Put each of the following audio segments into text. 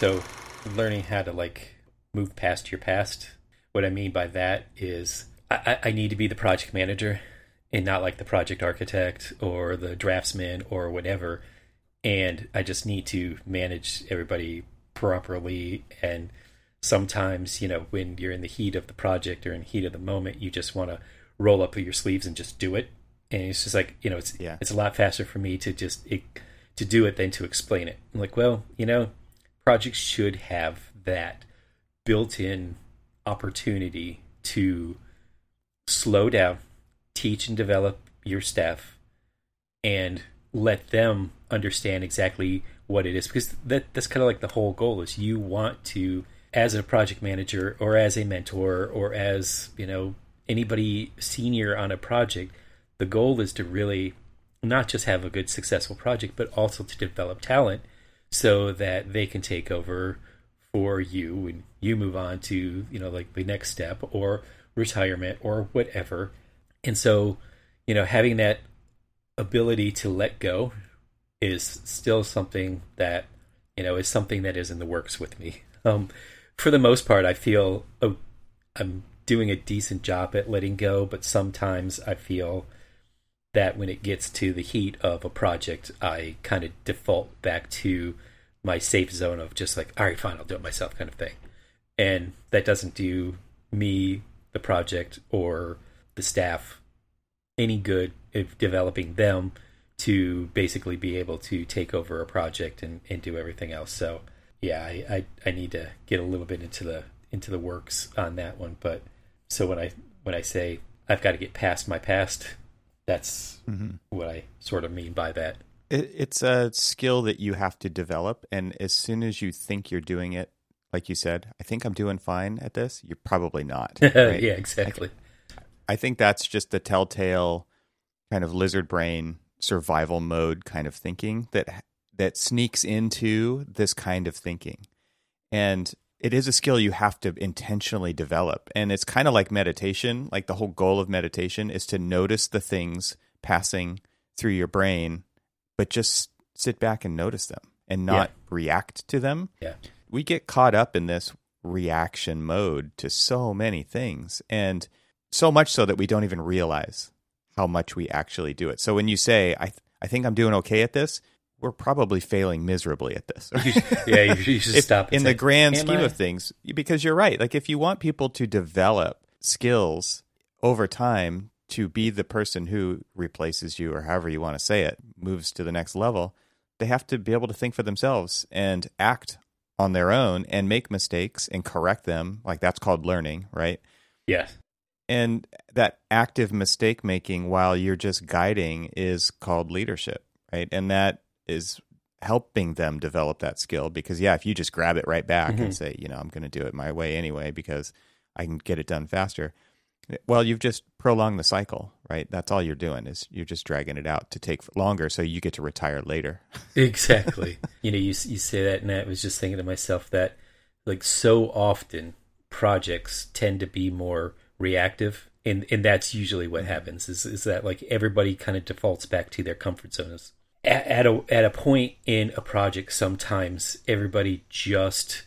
So learning how to like move past your past. What I mean by that is I need to be the project manager and not like the project architect or the draftsman or whatever. And I just need to manage everybody properly. And sometimes, you know, when you're in the heat of the project or in the heat of the moment, you just want to roll up your sleeves and just do it. And it's just like, you know, it's a lot faster for me to just to do it than to explain it. I'm like, well, you know, projects should have that built-in opportunity to slow down, teach and develop your staff, and let them understand exactly what it is. Because that's kind of like the whole goal is you want to, as a project manager or as a mentor or as, you know, anybody senior on a project, the goal is to really not just have a good, successful project, but also to develop talent so that they can take over for you and you move on to, you know, like the next step or retirement or whatever. And so, you know, having that ability to let go is still something that, you know, is something that is in the works with me. For the most part, I feel I'm doing a decent job at letting go, but sometimes I feel that when it gets to the heat of a project, I kind of default back to my safe zone of just like, all right, fine, I'll do it myself kind of thing. And that doesn't do me, the project, or the staff any good of developing them to basically be able to take over a project and do everything else. So yeah, I need to get a little bit into the works on that one. But so when I say I've got to get past my past, that's what I sort of mean by that. It's a skill that you have to develop. And as soon as you think you're doing it, like you said, I think I'm doing fine at this, you're probably not. Right? Yeah, exactly. I think that's just the telltale kind of lizard brain survival mode kind of thinking that sneaks into this kind of thinking. And it is a skill you have to intentionally develop. And it's kind of like meditation. Like the whole goal of meditation is to notice the things passing through your brain, but just sit back and notice them and not react to them. Yeah. We get caught up in this reaction mode to so many things, and so much so that we don't even realize how much we actually do it. So when you say, I think I'm doing okay at this, we're probably failing miserably at this. Yeah, you should stop. And in say, the grand scheme of things, because you're right. Like if you want people to develop skills over time to be the person who replaces you or however you want to say it, moves to the next level, they have to be able to think for themselves and act on their own and make mistakes and correct them. Like that's called learning, right? Yes. And that active mistake making while you're just guiding is called leadership, right? And that is helping them develop that skill because, yeah, if you just grab it right back and say, you know, I'm going to do it my way anyway because I can get it done faster. Well, you've just prolonged the cycle, right? That's all you're doing is you're just dragging it out to take longer so you get to retire later. Exactly. You know, you say that, and I was just thinking to myself that, like, so often projects tend to be more reactive. And that's usually what happens is that, like, everybody kind of defaults back to their comfort zones. At a point in a project, sometimes everybody just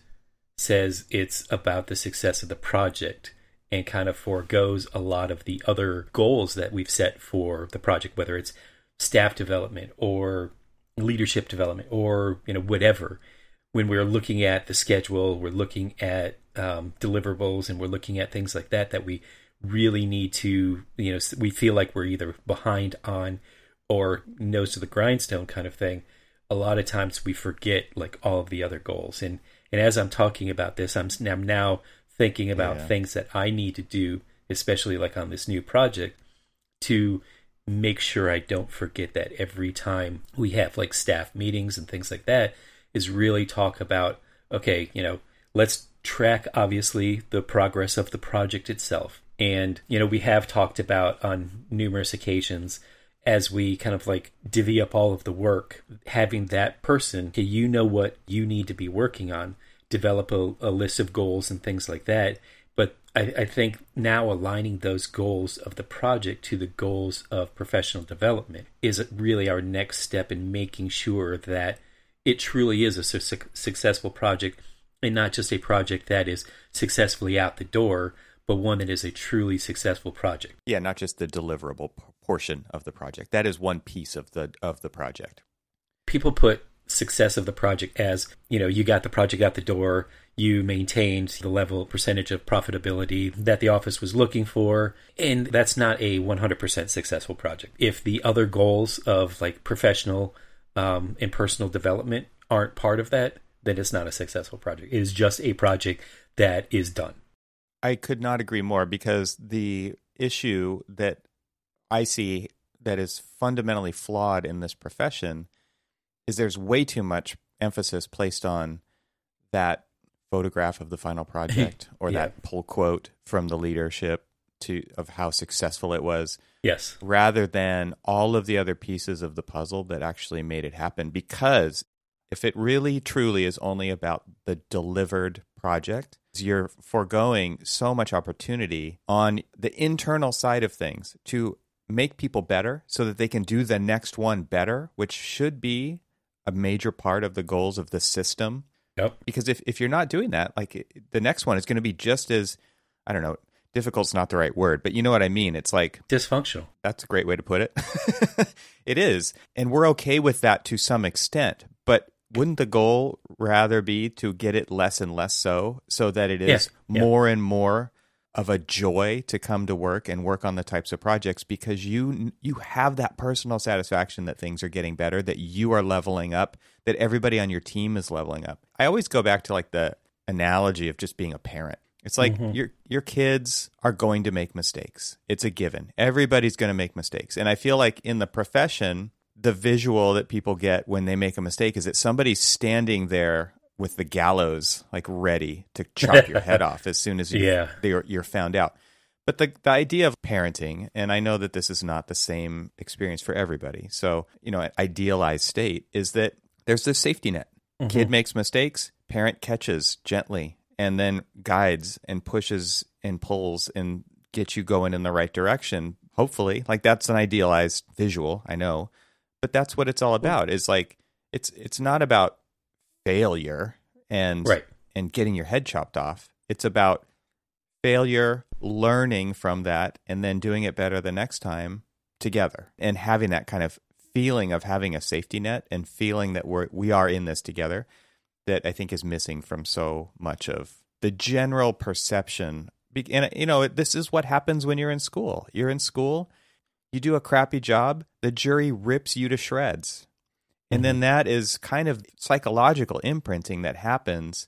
says it's about the success of the project and kind of forgoes a lot of the other goals that we've set for the project, whether it's staff development or leadership development or, you know, whatever. When we're looking at the schedule, we're looking at deliverables, and we're looking at things like that we really need to, you know, we feel like we're either behind on or nose to the grindstone kind of thing. A lot of times we forget, like, all of the other goals. And as I'm talking about this, I'm now thinking about things that I need to do, especially like on this new project, to make sure I don't forget that every time we have like staff meetings and things like that is really talk about, okay, you know, let's track obviously the progress of the project itself. And, you know, we have talked about on numerous occasions as we kind of like divvy up all of the work, having that person, okay, you know what you need to be working on, develop a list of goals and things like that. But I think now aligning those goals of the project to the goals of professional development is really our next step in making sure that it truly is a successful project, and not just a project that is successfully out the door, but one that is a truly successful project. Yeah, not just the deliverable portion of the project. That is one piece of the project. People put success of the project as, you know, you got the project out the door, you maintained the level percentage of profitability that the office was looking for, and that's not a 100% successful project. If the other goals of like professional and personal development aren't part of that, then it's not a successful project. It is just a project that is done. I could not agree more, because the issue that I see that is fundamentally flawed in this profession is there's way too much emphasis placed on that photograph of the final project or that pull quote from the leadership of how successful it was. Yes. Rather than all of the other pieces of the puzzle that actually made it happen. Because if it really truly is only about the delivered project, you're foregoing so much opportunity on the internal side of things to make people better so that they can do the next one better, which should be a major part of the goals of the system. Yep. Because if you're not doing that, like the next one is going to be just as, I don't know, difficult's not the right word, but you know what I mean? It's like dysfunctional. That's a great way to put it. It is. And we're okay with that to some extent, but wouldn't the goal rather be to get it less and less so that it is more and more of a joy to come to work and work on the types of projects, because you have that personal satisfaction that things are getting better, that you are leveling up, that everybody on your team is leveling up. I always go back to like the analogy of just being a parent. It's like your kids are going to make mistakes. It's a given. Everybody's going to make mistakes. And I feel like in the profession, the visual that people get when they make a mistake is that somebody's standing there with the gallows, like ready to chop your head off as soon as you're found out. But the idea of parenting, and I know that this is not the same experience for everybody, so, you know, an idealized state is that there's this safety net. Mm-hmm. Kid makes mistakes, parent catches gently, and then guides and pushes and pulls and gets you going in the right direction, hopefully. Like, that's an idealized visual, I know. But that's what it's all about. Is like, it's not about failure and getting your head chopped off. It's about failure, learning from that, and then doing it better the next time together, and having that kind of feeling of having a safety net and feeling that we are in this together, that I think is missing from so much of the general perception. And, you know, this is what happens when you're in school. You're in school, you do a crappy job, the jury rips you to shreds. And then that is kind of psychological imprinting that happens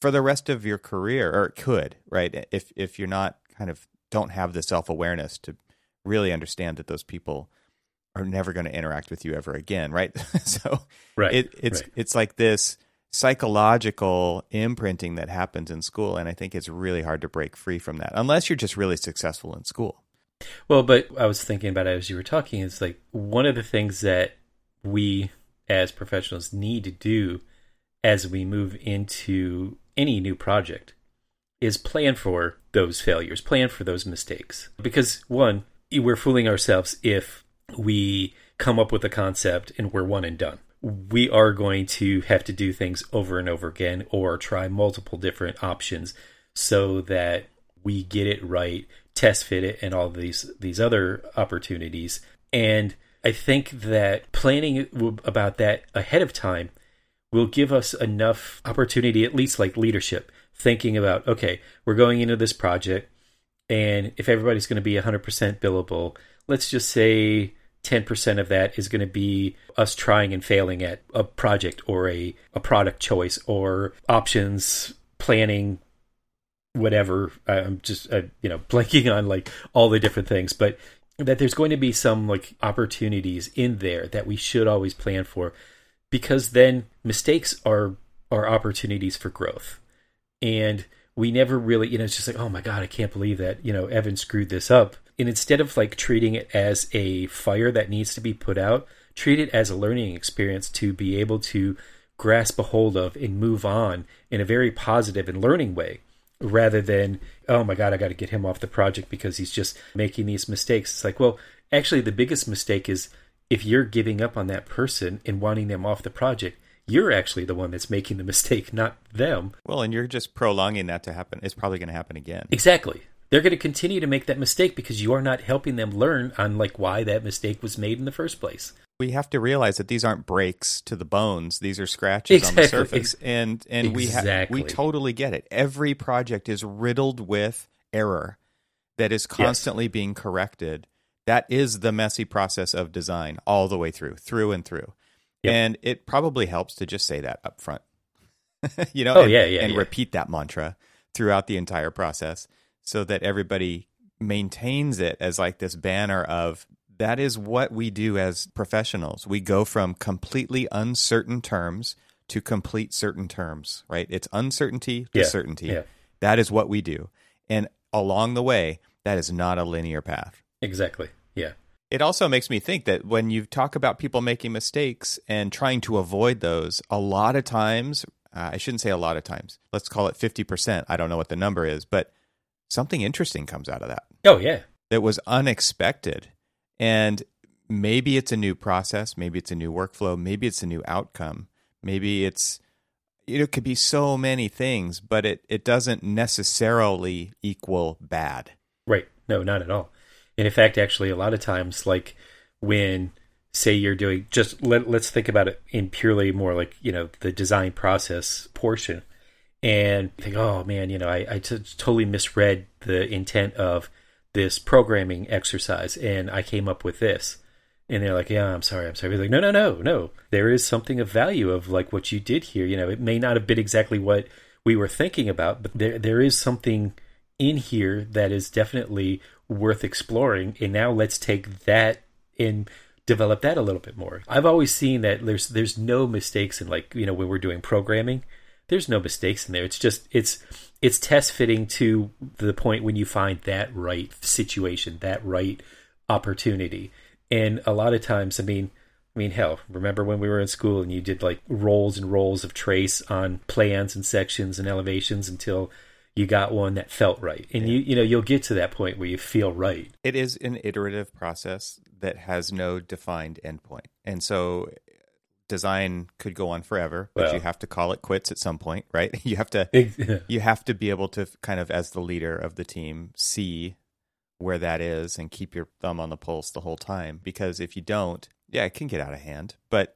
for the rest of your career, or it could, right? If you're not kind of don't have the self-awareness to really understand that those people are never going to interact with you ever again, right? It's like this psychological imprinting that happens in school, and I think it's really hard to break free from that, unless you're just really successful in school. Well, but I was thinking about it as you were talking. It's like one of the things that we as professionals need to do as we move into any new project is plan for those failures, plan for those mistakes. Because one, we're fooling ourselves if we come up with a concept and we're one and done. We are going to have to do things over and over again, or try multiple different options so that we get it right, test fit it, and all these other opportunities. And I think that planning about that ahead of time will give us enough opportunity, at least like leadership, thinking about, okay, we're going into this project, and if everybody's going to be 100% billable, let's just say 10% of that is going to be us trying and failing at a project or a product choice or options planning, whatever. I'm just, blanking on like all the different things, but that there's going to be some like opportunities in there that we should always plan for, because then mistakes are opportunities for growth. And we never really, it's just like, oh my God, I can't believe that, Evan screwed this up. And instead of like treating it as a fire that needs to be put out, treat it as a learning experience to be able to grasp a hold of and move on in a very positive and learning way. Rather than, oh my God, I got to get him off the project because he's just making these mistakes. It's like, well, actually, the biggest mistake is if you're giving up on that person and wanting them off the project, you're actually the one that's making the mistake, not them. Well, and you're just prolonging that to happen. It's probably going to happen again. Exactly. They're going to continue to make that mistake because you are not helping them learn on like why that mistake was made in the first place. We have to realize that these aren't breaks to the bones. These are scratches on the surface. And we totally get it. Every project is riddled with error that is constantly being corrected. That is the messy process of design all the way through and through. Yep. And it probably helps to just say that up front, repeat that mantra throughout the entire process so that everybody maintains it as like this banner of that is what we do as professionals. We go from completely uncertain terms to complete certain terms, right? It's uncertainty to certainty. Yeah. That is what we do. And along the way, that is not a linear path. Exactly. Yeah. It also makes me think that when you talk about people making mistakes and trying to avoid those, a lot of times, I shouldn't say a lot of times, let's call it 50%. I don't know what the number is, but something interesting comes out of that. Oh, yeah. That was unexpected. And maybe it's a new process. Maybe it's a new workflow. Maybe it's a new outcome. Maybe it's, it could be so many things, but it doesn't necessarily equal bad. Right. No, not at all. And in fact, actually, a lot of times, like when, say you're doing, just let's think about it in purely more like, the design process portion. And you think, oh man, I totally misread the intent of this programming exercise and I came up with this. And they're like, yeah, I'm sorry. They're like, no. There is something of value of like what you did here. It may not have been exactly what we were thinking about, but there is something in here that is definitely worth exploring, and now let's take that and develop that a little bit more. I've always seen that there's no mistakes in like, when we're doing programming, there's no mistakes in there. It's just it's test fitting to the point when you find that right situation, that right opportunity. And a lot of times, I mean, hell, remember when we were in school and you did like rolls and rolls of trace on plans and sections and elevations until you got one that felt right. And you'll get to that point where you feel right. It is an iterative process that has no defined endpoint. And so design could go on forever, but you have to call it quits at some point, right? You have to be able to kind of, as the leader of the team, see where that is and keep your thumb on the pulse the whole time. Because if you don't, it can get out of hand. But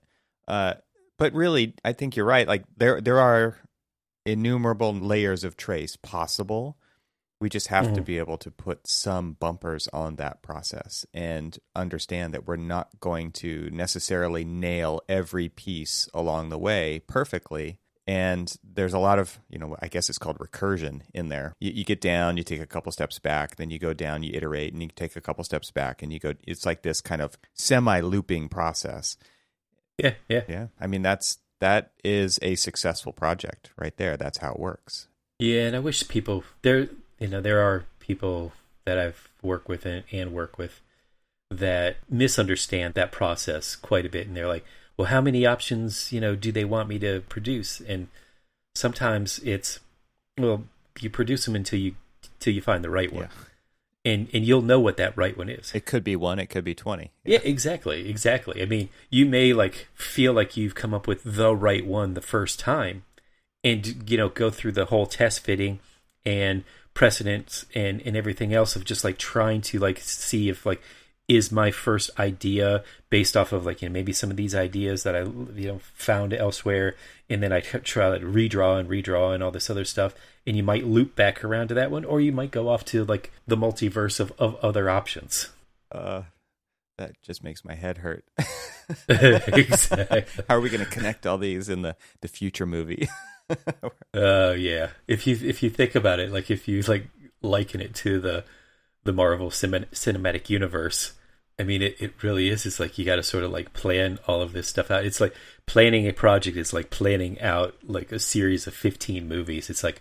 really, I think you're right. Like there are innumerable layers of trace possible. We just have to be able to put some bumpers on that process and understand that we're not going to necessarily nail every piece along the way perfectly. And there's a lot of, I guess it's called recursion in there. You get down, you take a couple steps back, then you go down, you iterate, and you take a couple steps back, and you go. It's like this kind of semi-looping process. Yeah. I mean, that is a successful project right there. That's how it works. Yeah, and I wish people there are people that I've worked with and work with that misunderstand that process quite a bit, and they're like, "Well, how many options, do they want me to produce?" And sometimes it's, well, you produce them until you find the right one. And you'll know what that right one is. It could be one, it could be 20. Yeah, exactly. I mean, you may like feel like you've come up with the right one the first time, and go through the whole test fitting and precedence and everything else of just like trying to like see if like is my first idea based off of like maybe some of these ideas that I found elsewhere, and then I try to redraw and all this other stuff, and you might loop back around to that one, or you might go off to like the multiverse of other options. That just makes my head hurt. Exactly. How are we going to connect all these in the future movie? Oh yeah. If you think about it, like if you like liken it to the Marvel Cinematic Universe. I mean, it really is. It's like you got to sort of like plan all of this stuff out. It's like planning a project is like planning out like a series of 15 movies. It's like,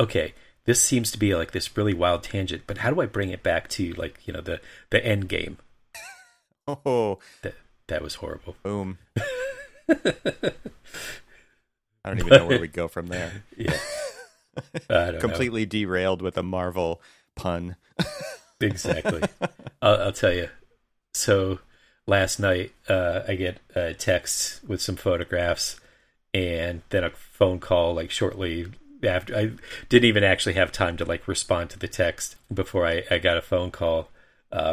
okay, this seems to be like this really wild tangent, but how do I bring it back to like, the end game? Oh, that was horrible. Boom. I don't even know where we go from there. Yeah. Completely derailed with a Marvel pun. Exactly. I'll tell you. So last night, I get a text with some photographs, and then a phone call like shortly after. I didn't even actually have time to like respond to the text before I got a phone call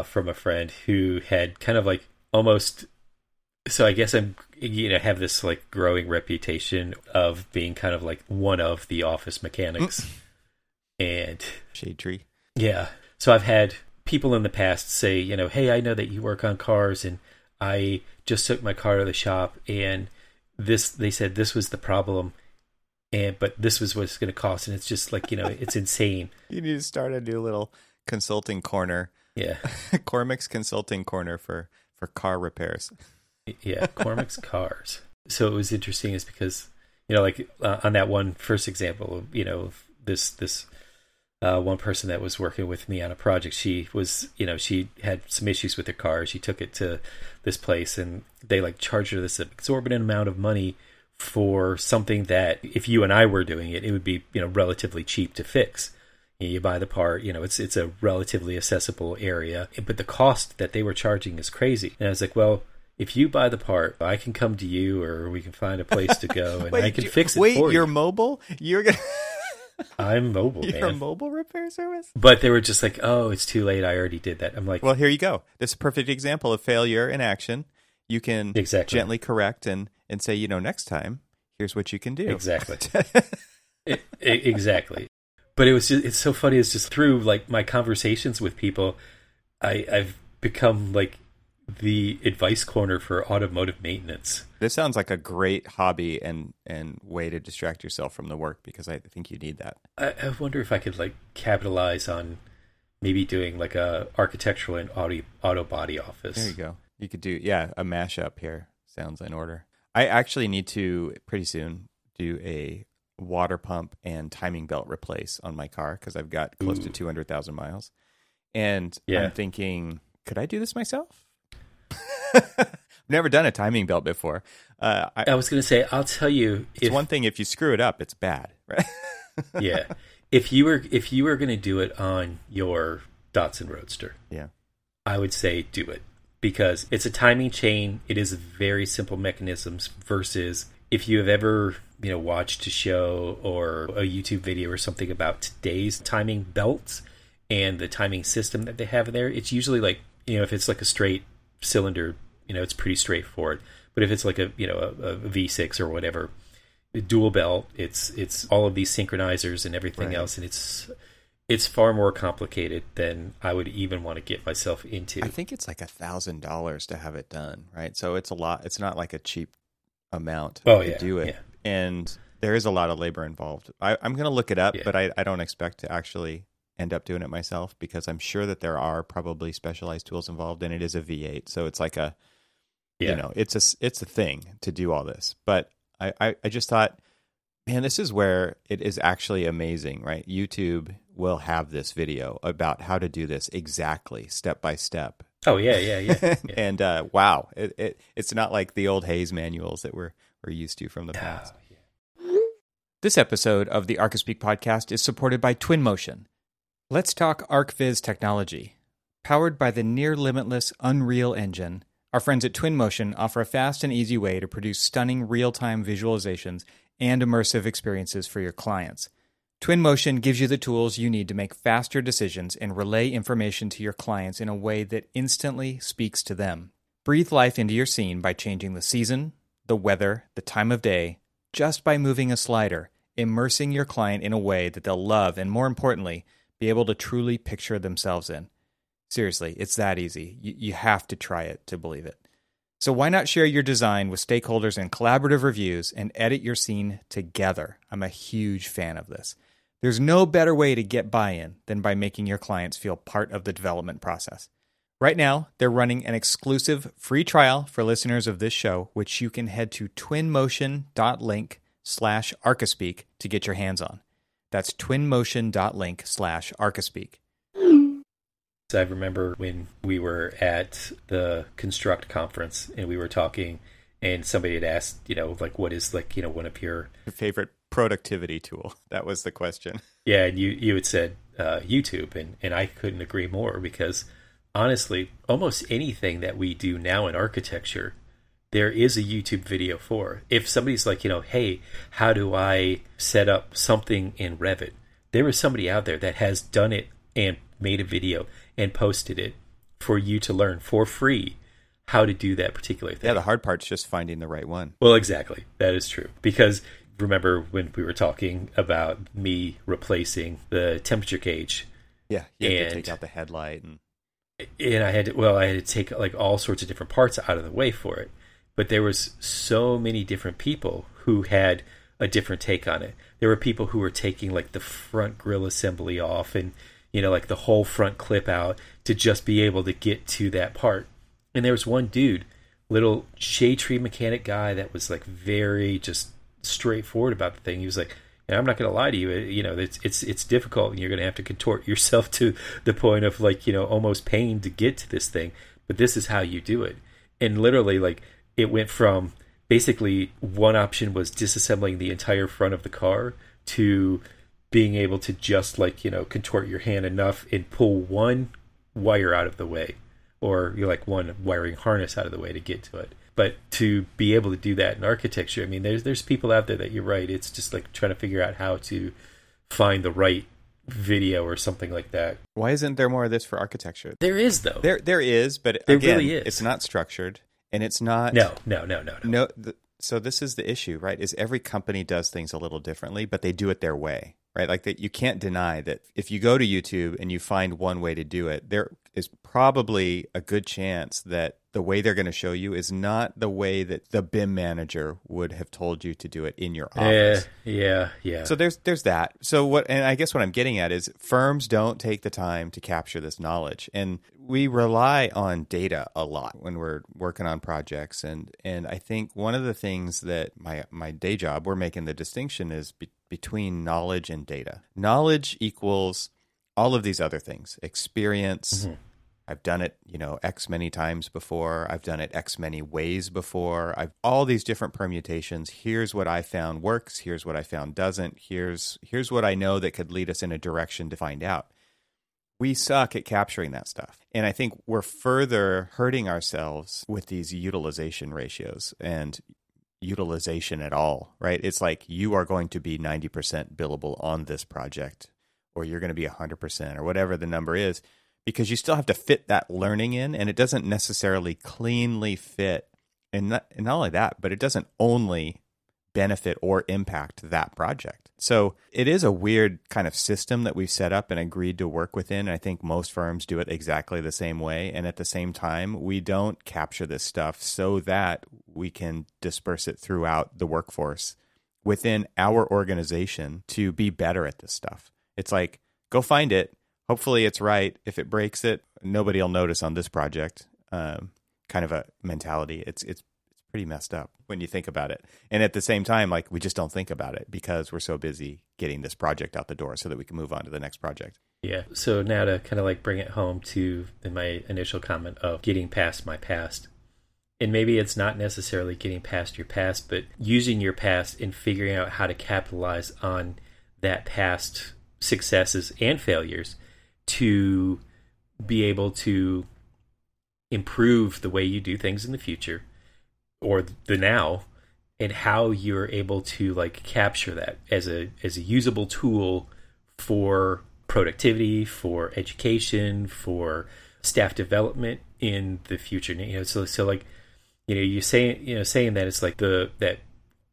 from a friend who had kind of like almost. So I guess I'm, you know, have this like growing reputation of being kind of like one of the office mechanics and shade tree. Yeah. So I've had people in the past say, you know, hey, I know that you work on cars and I just took my car to the shop and this, they said, this was the problem. And, but this was what it's going to cost. And it's just like, you know, it's insane. You need to start a new little consulting corner. Yeah. Cormac's Consulting Corner for car repairs. Yeah, Cormac's Cars. So it was interesting is because, you know, like on that one first example, you know, this one person that was working with me on a project, she was, you know, she had some issues with her car. She took it to this place and they like charged her this exorbitant amount of money for something that if you and I were doing it, it would be, you know, relatively cheap to fix. You buy the part, you know, it's a relatively accessible area, but the cost that they were charging is crazy. And I was like, well, if you buy the part, I can come to you or we can find a place to go and wait, I can fix it for you. Wait, you're mobile? You're going to... I'm mobile, you're man. You're a mobile repair service? But they were just like, oh, it's too late. I already did that. I'm like... Well, here you go. This is a perfect example of failure in action. You can gently correct and say, you know, next time, here's what you can do. Exactly. Exactly. But it was just, it's so funny. It's just through, like, my conversations with people, I've become, like, the advice corner for automotive maintenance. This sounds like a great hobby and way to distract yourself from the work, because I think you need that. I wonder if I could like capitalize on maybe doing like a architectural and auto body office. There you go. You could do, yeah, a mashup here. Sounds in order. I actually need to pretty soon do a water pump and timing belt replace on my car because I've got close to 200,000 miles. And yeah. I'm thinking, could I do this myself? I've never done a timing belt before. I was going to say, I'll tell you, it's one thing if you screw it up, it's bad, right? Yeah, if you were going to do it on your Datsun Roadster, yeah, I would say do it because it's a timing chain. It is very simple mechanisms versus if you have ever, you know, watched a show or a YouTube video or something about today's timing belts and the timing system that they have there. It's usually like, you know, if it's like a straight cylinder, you know, it's pretty straightforward. But if it's like a, you know, a V6 or whatever, dual belt, it's all of these synchronizers and everything right. else, and it's far more complicated than I would even want to get myself into. I think it's like $1,000 to have it done, right? So it's a lot. It's not like a cheap amount to do it, yeah. And there is a lot of labor involved. I'm going to look it up, yeah. But I don't expect to actually end up doing it myself because I'm sure that there are probably specialized tools involved, and it is a V8, so it's like a, yeah. you know, it's a thing to do all this. But I just thought, man, this is where it is actually amazing, right? YouTube will have this video about how to do this exactly step by step. Oh yeah. And wow, it's not like the old Hayes manuals that we're used to from the past. Yeah. This episode of the ArcaSpeak podcast is supported by Twinmotion. Let's talk ArcViz technology. Powered by the near-limitless Unreal Engine, our friends at Twinmotion offer a fast and easy way to produce stunning real-time visualizations and immersive experiences for your clients. Twinmotion gives you the tools you need to make faster decisions and relay information to your clients in a way that instantly speaks to them. Breathe life into your scene by changing the season, the weather, the time of day, just by moving a slider, immersing your client in a way that they'll love, and more importantly, be able to truly picture themselves in. Seriously, it's that easy. You have to try it to believe it. So why not share your design with stakeholders in collaborative reviews and edit your scene together? I'm a huge fan of this. There's no better way to get buy-in than by making your clients feel part of the development process. Right now, they're running an exclusive free trial for listeners of this show, which you can head to twinmotion.link/arcaspeak to get your hands on. That's twinmotion.link/arcaspeak. So I remember when we were at the Construct conference and we were talking and somebody had asked, you know, like, what is like, you know, one of your favorite productivity tool? That was the question. Yeah. And you had said YouTube and I couldn't agree more because honestly, almost anything that we do now in architecture there is a YouTube video for. If somebody's like, you know, hey, how do I set up something in Revit? There is somebody out there that has done it and made a video and posted it for you to learn for free how to do that particular thing. Yeah, the hard part's just finding the right one. Well, exactly. That is true. Because remember when we were talking about me replacing the temperature gauge? Yeah, you had to take out the headlight. And I had to take like all sorts of different parts out of the way for it. But there was so many different people who had a different take on it. There were people who were taking like the front grill assembly off and, you know, like the whole front clip out to just be able to get to that part. And there was one dude, little shade tree mechanic guy, that was like very just straightforward about the thing. He was like, and I'm not going to lie to you, you know, it's difficult, and you're going to have to contort yourself to the point of like, you know, almost pain to get to this thing. But this is how you do it. And literally, like, it went from basically one option was disassembling the entire front of the car to being able to just like, you know, contort your hand enough and pull one wire out of the way, or you're like one wiring harness out of the way to get to it. But to be able to do that in architecture, I mean, there's people out there that, you're right, it's just like trying to figure out how to find the right video or something like that. Why isn't there more of this for architecture? There is, though. There is, but there, again, really is. It's not structured, and it's not... No. So this is the issue, right, is every company does things a little differently, but they do it their way, right? Like, that you can't deny that if you go to YouTube and you find one way to do it, there is probably a good chance that the way they're going to show you is not the way that the BIM manager would have told you to do it in your office. Yeah. So there's that. So what, and I guess what I'm getting at is firms don't take the time to capture this knowledge. And we rely on data a lot when we're working on projects. And I think one of the things that my day job, we're making the distinction is between knowledge and data. Knowledge equals all of these other things, experience, mm-hmm. I've done it, you know, X many times before. I've done it X many ways before. I've all these different permutations. Here's what I found works. Here's what I found doesn't. Here's what I know that could lead us in a direction to find out. We suck at capturing that stuff. And I think we're further hurting ourselves with these utilization ratios and utilization at all, right? It's like, you are going to be 90% billable on this project, or you're going to be 100% or whatever the number is. Because you still have to fit that learning in, and it doesn't necessarily cleanly fit. And not only that, but it doesn't only benefit or impact that project. So it is a weird kind of system that we've set up and agreed to work within. And I think most firms do it exactly the same way. And at the same time, we don't capture this stuff so that we can disperse it throughout the workforce within our organization to be better at this stuff. It's like, go find it. Hopefully it's right. If it breaks it, nobody will notice on this project. Kind of a mentality. It's pretty messed up when you think about it. And at the same time, like, we just don't think about it because we're so busy getting this project out the door so that we can move on to the next project. Yeah. So now to kind of like bring it home to my initial comment of getting past my past. And maybe it's not necessarily getting past your past, but using your past and figuring out how to capitalize on that past successes and failures to be able to improve the way you do things in the future or the now, and how you're able to like capture that as a usable tool for productivity, for education, for staff development in the future. You know, so like, you know, saying that, it's like that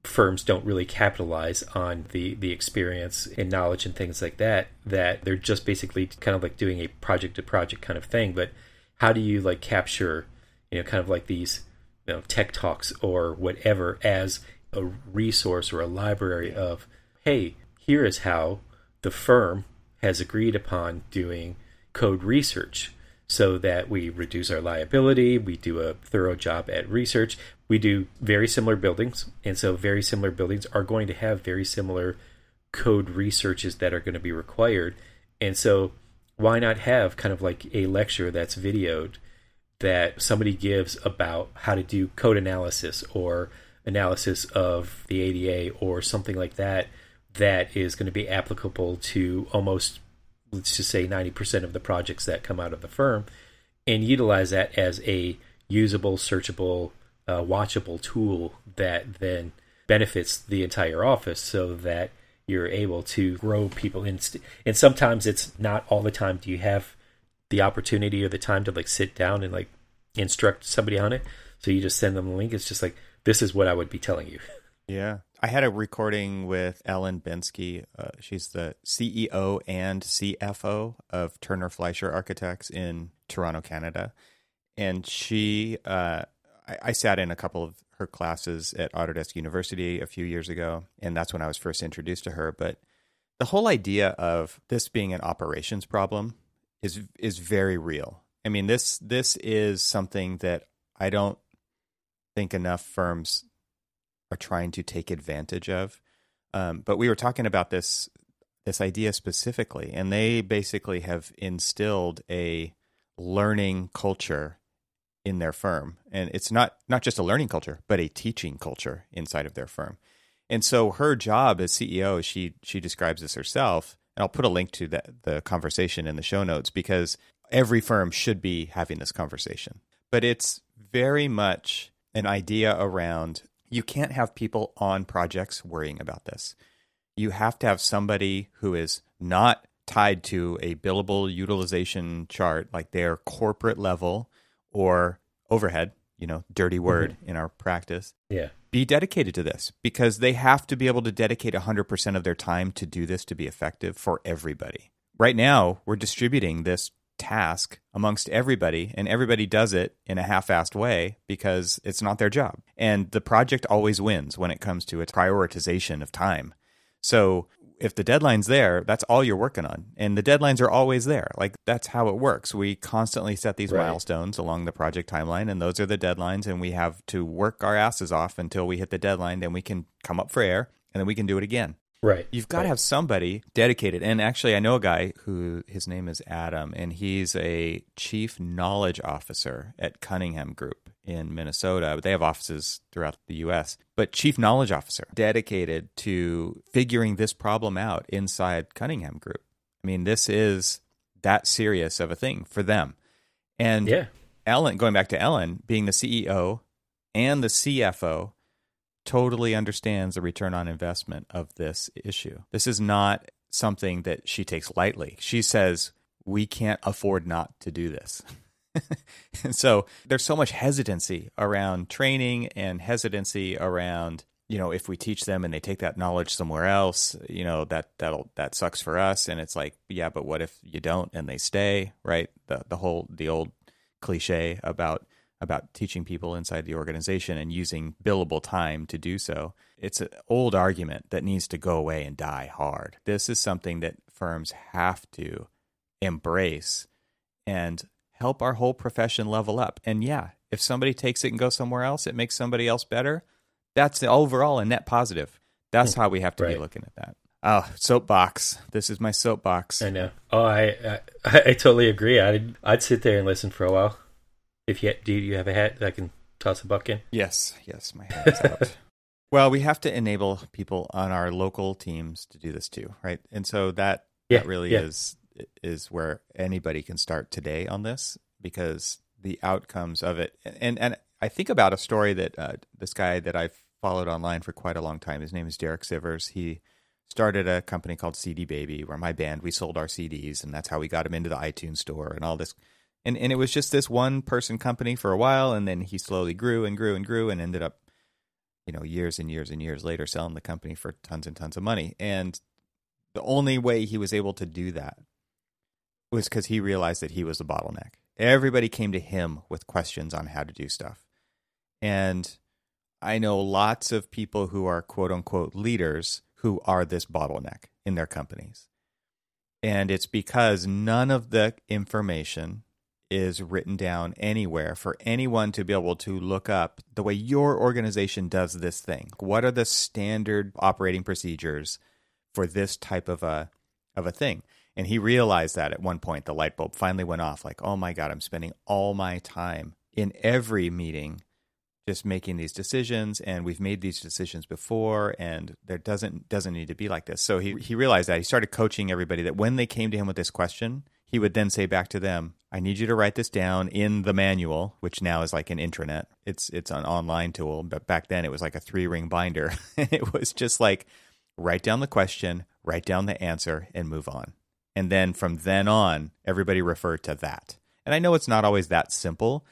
firms don't really capitalize on the experience and knowledge and things like that, that they're just basically kind of like doing a project to project kind of thing. But how do you like capture, you know, kind of like these, you know, tech talks or whatever as a resource or a library of, hey, here is how the firm has agreed upon doing code research so that we reduce our liability, we do a thorough job at research. We do very similar buildings, and so very similar buildings are going to have very similar code researches that are going to be required. And so why not have kind of like a lecture that's videoed that somebody gives about how to do code analysis or analysis of the ADA or something like that, that is going to be applicable to almost, let's just say, 90% of the projects that come out of the firm, and utilize that as a usable, searchable watchable tool that then benefits the entire office so that you're able to grow people. And sometimes it's not all the time do you have the opportunity or the time to like sit down and like instruct somebody on it. So you just send them the link. It's just like, this is what I would be telling you. Yeah. I had a recording with Ellen Bensky. She's the CEO and CFO of Turner Fleischer Architects in Toronto, Canada. And she, I sat in a couple of her classes at Autodesk University a few years ago, and that's when I was first introduced to her. But the whole idea of this being an operations problem is very real. I mean, this is something that I don't think enough firms are trying to take advantage of. But we were talking about this idea specifically, and they basically have instilled a learning culture in their firm. And it's not just a learning culture, but a teaching culture inside of their firm. And so her job as CEO, she describes this herself, and I'll put a link to the conversation in the show notes, because every firm should be having this conversation. But it's very much an idea around, you can't have people on projects worrying about this. You have to have somebody who is not tied to a billable utilization chart, like their corporate level or overhead, dirty word in our practice. Yeah. Be dedicated to this, because they have to be able to dedicate 100% of their time to do this to be effective for everybody. Right now, we're distributing this task amongst everybody, and everybody does it in a half-assed way because it's not their job. And the project always wins when it comes to its prioritization of time. So if the deadline's there, that's all you're working on. And the deadlines are always there. Like, that's how it works. We constantly set these milestones along the project timeline, and those are the deadlines, and we have to work our asses off until we hit the deadline. Then we can come up for air, and then we can do it again. Right. You've got to have somebody dedicated. And actually, I know a guy who, his name is Adam, and he's a chief knowledge officer at Cunningham Group in Minnesota. But they have offices throughout the U.S. But chief knowledge officer dedicated to figuring this problem out inside Cunningham Group. I mean, this is that serious of a thing for them. And Ellen, going back to Ellen, being the CEO and the CFO, totally understands the return on investment of this issue. This is not something that she takes lightly. She says, we can't afford not to do this. And so there's so much hesitancy around training and hesitancy around, if we teach them and they take that knowledge somewhere else, that sucks for us. And it's like, yeah, but what if you don't and they stay, right? The old cliche about teaching people inside the organization and using billable time to do so. It's an old argument that needs to go away and die hard. This is something that firms have to embrace and help our whole profession level up. And yeah, if somebody takes it and goes somewhere else, it makes somebody else better. That's overall a net positive. That's how we have to be looking at that. Oh, soapbox. This is my soapbox. I know. Oh, I totally agree. I'd sit there and listen for a while. Do you have a hat that I can toss a buck in? Yes, my hat's out. Well, we have to enable people on our local teams to do this too, right? And so that really is where anybody can start today on this, because the outcomes of it, and I think about a story that this guy that I've followed online for quite a long time. His name is Derek Sivers. He started a company called CD Baby, where my band, we sold our CDs, and that's how we got him into the iTunes store and all this. And it was just this one person company for a while, and then he slowly grew and grew and grew and ended up, years and years and years later selling the company for tons and tons of money. And the only way he was able to do that was because he realized that he was the bottleneck. Everybody came to him with questions on how to do stuff. And I know lots of people who are quote unquote leaders who are this bottleneck in their companies. And it's because none of the information is written down anywhere for anyone to be able to look up the way your organization does this thing. What are the standard operating procedures for this type of a thing? And he realized that at one point the light bulb finally went off, like, oh my God, I'm spending all my time in every meeting just making these decisions, and we've made these decisions before, and there doesn't need to be like this. So he realized that. He started coaching everybody that when they came to him with this question, he would then say back to them, I need you to write this down in the manual, which now is like an intranet. It's an online tool, but back then it was like a 3-ring binder. It was just like, write down the question, write down the answer, and move on. And then from then on, everybody referred to that. And I know it's not always that simple,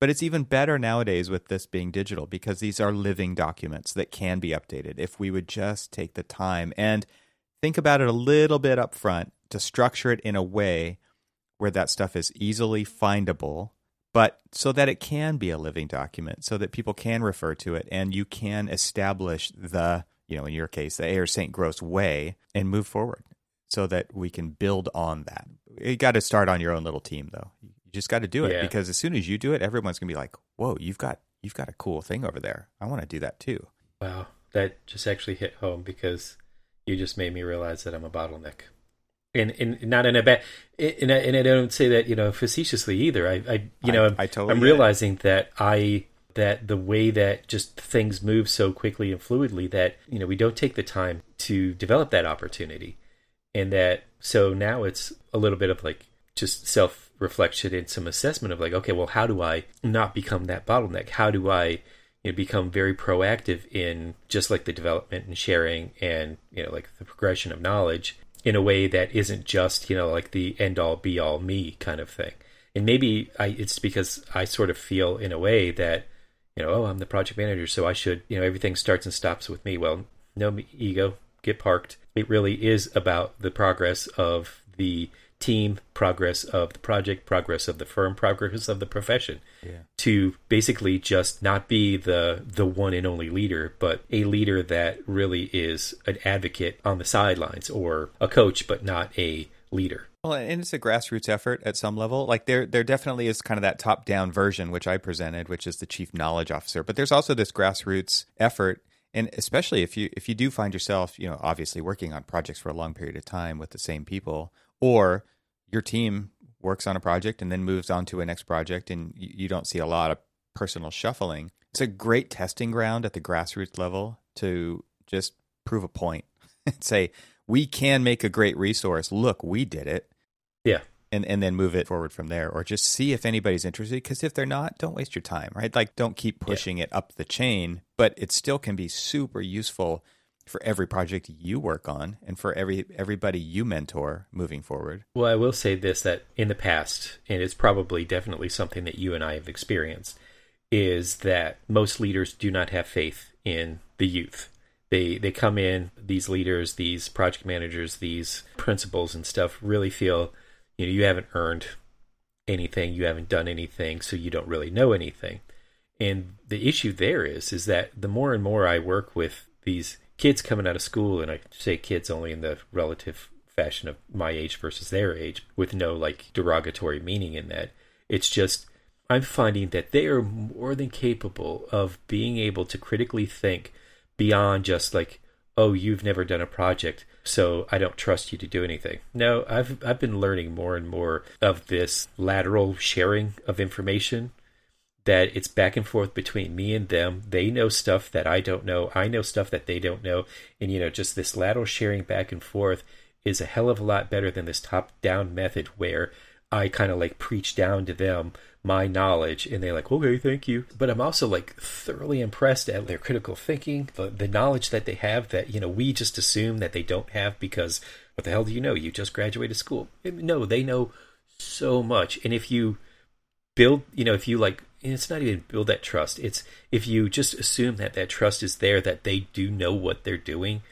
but it's even better nowadays with this being digital because these are living documents that can be updated if we would just take the time and think about it a little bit up front to structure it in a way where that stuff is easily findable, but so that it can be a living document, so that people can refer to it and you can establish the, you know, in your case, the Ayer St. Gross way and move forward so that we can build on that. You got to start on your own little team, though. You just got to do it because as soon as you do it, everyone's going to be like, whoa, you've got a cool thing over there. I want to do that too. Wow, that just actually hit home because you just made me realize that I'm a bottleneck. And not in a bad, and I don't say that, you know, facetiously either. I'm realizing that the way that just things move so quickly and fluidly that, you know, we don't take the time to develop that opportunity. And that, so now it's a little bit of like just self-reflection and some assessment of like, okay, well, how do I not become that bottleneck? How do I, you know, become very proactive in just like the development and sharing and, you know, like the progression of knowledge in a way that isn't just, you know, like the end all be all me kind of thing. And maybe it's because I sort of feel in a way that, you know, oh, I'm the project manager, so I should, you know, everything starts and stops with me. Well, no ego, get parked. It really is about the progress of the team, progress of the project, progress of the firm, progress of the profession, to basically just not be the one and only leader, but a leader that really is an advocate on the sidelines or a coach, but not a leader. Well, and it's a grassroots effort at some level. Like there definitely is kind of that top-down version, which I presented, which is the chief knowledge officer. But there's also this grassroots effort. And especially if you do find yourself, you know, obviously working on projects for a long period of time with the same people, or your team works on a project and then moves on to a next project and you don't see a lot of personal shuffling. It's a great testing ground at the grassroots level to just prove a point and say, we can make a great resource. Look, we did it. Yeah. And then move it forward from there, or just see if anybody's interested, because if they're not, don't waste your time, right? Like, don't keep pushing it up the chain, but it still can be super useful for every project you work on and for everybody you mentor moving forward. Well, I will say this, that in the past, and it's probably definitely something that you and I have experienced, is that most leaders do not have faith in the youth. They come in, these leaders, these project managers, these principals and stuff really feel, you know, you haven't earned anything, you haven't done anything, so you don't really know anything. And the issue there is that the more and more I work with these kids coming out of school, and I say kids only in the relative fashion of my age versus their age, with no like derogatory meaning in that, it's just I'm finding that they are more than capable of being able to critically think beyond just like, oh, you've never done a project, so I don't trust you to do anything. No, I've been learning more and more of this lateral sharing of information, that it's back and forth between me and them. They know stuff that I don't know. I know stuff that they don't know. And, you know, just this lateral sharing back and forth is a hell of a lot better than this top-down method where I kind of like preach down to them my knowledge and they're like, okay, thank you. But I'm also like thoroughly impressed at their critical thinking, the knowledge that they have that, you know, we just assume that they don't have because what the hell do you know? You just graduated school. No, they know so much. And if you build, you know, if you like, it's not even build that trust. It's if you just assume that that trust is there, that they do know what they're doing,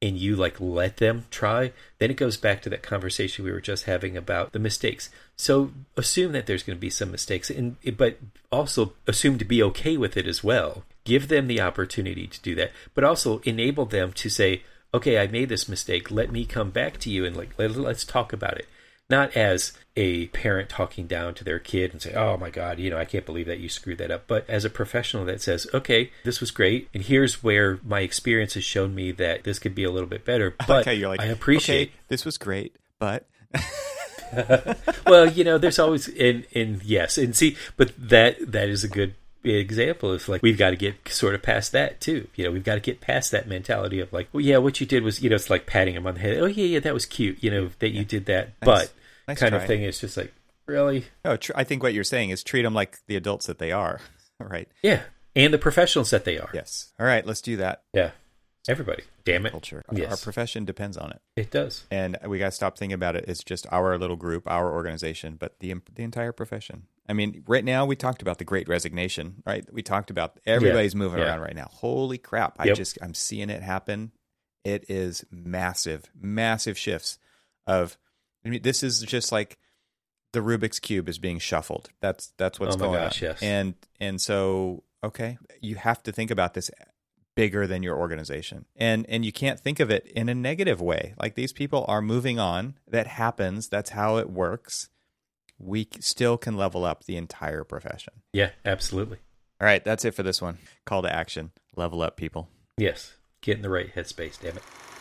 and you like let them try, then it goes back to that conversation we were just having about the mistakes. So assume that there's going to be some mistakes, and but also assume to be okay with it as well. Give them the opportunity to do that, but also enable them to say, okay, I made this mistake. Let me come back to you and like, let's talk about it. Not as a parent talking down to their kid and say, oh my God, you know, I can't believe that you screwed that up. But as a professional that says, okay, this was great. And here's where my experience has shown me that this could be a little bit better. But okay, you're like, I appreciate, okay, this was great, but... Well, you know, there's always, and yes, and see, but that is a good example. It's like, we've got to get sort of past that too. You know, we've got to get past that mentality of like, well, yeah, what you did was, you know, it's like patting them on the head. Oh yeah, that was cute, you know, that you did that. Nice. But nice kind try. Of thing. It's just like, really? No, I think what you're saying is treat them like the adults that they are, right? Yeah, and the professionals that they are. Yes. All right, let's do that. Yeah. Everybody. Damn it. Culture. Yes. Our profession depends on it. It does. And we got to stop thinking about it. It's just our little group, our organization, but the entire profession. I mean, right now we talked about the Great Resignation, right? We talked about everybody's moving around right now. Holy crap. I'm seeing it happen. It is massive, massive shifts of, I mean, this is just like the Rubik's Cube is being shuffled. That's what's going on. Yes. And so, okay, you have to think about this bigger than your organization. And you can't think of it in a negative way. Like, these people are moving on. That happens. That's how it works. We still can level up the entire profession. Yeah, absolutely. All right, that's it for this one. Call to action. Level up, people. Yes. Get in the right headspace, damn it.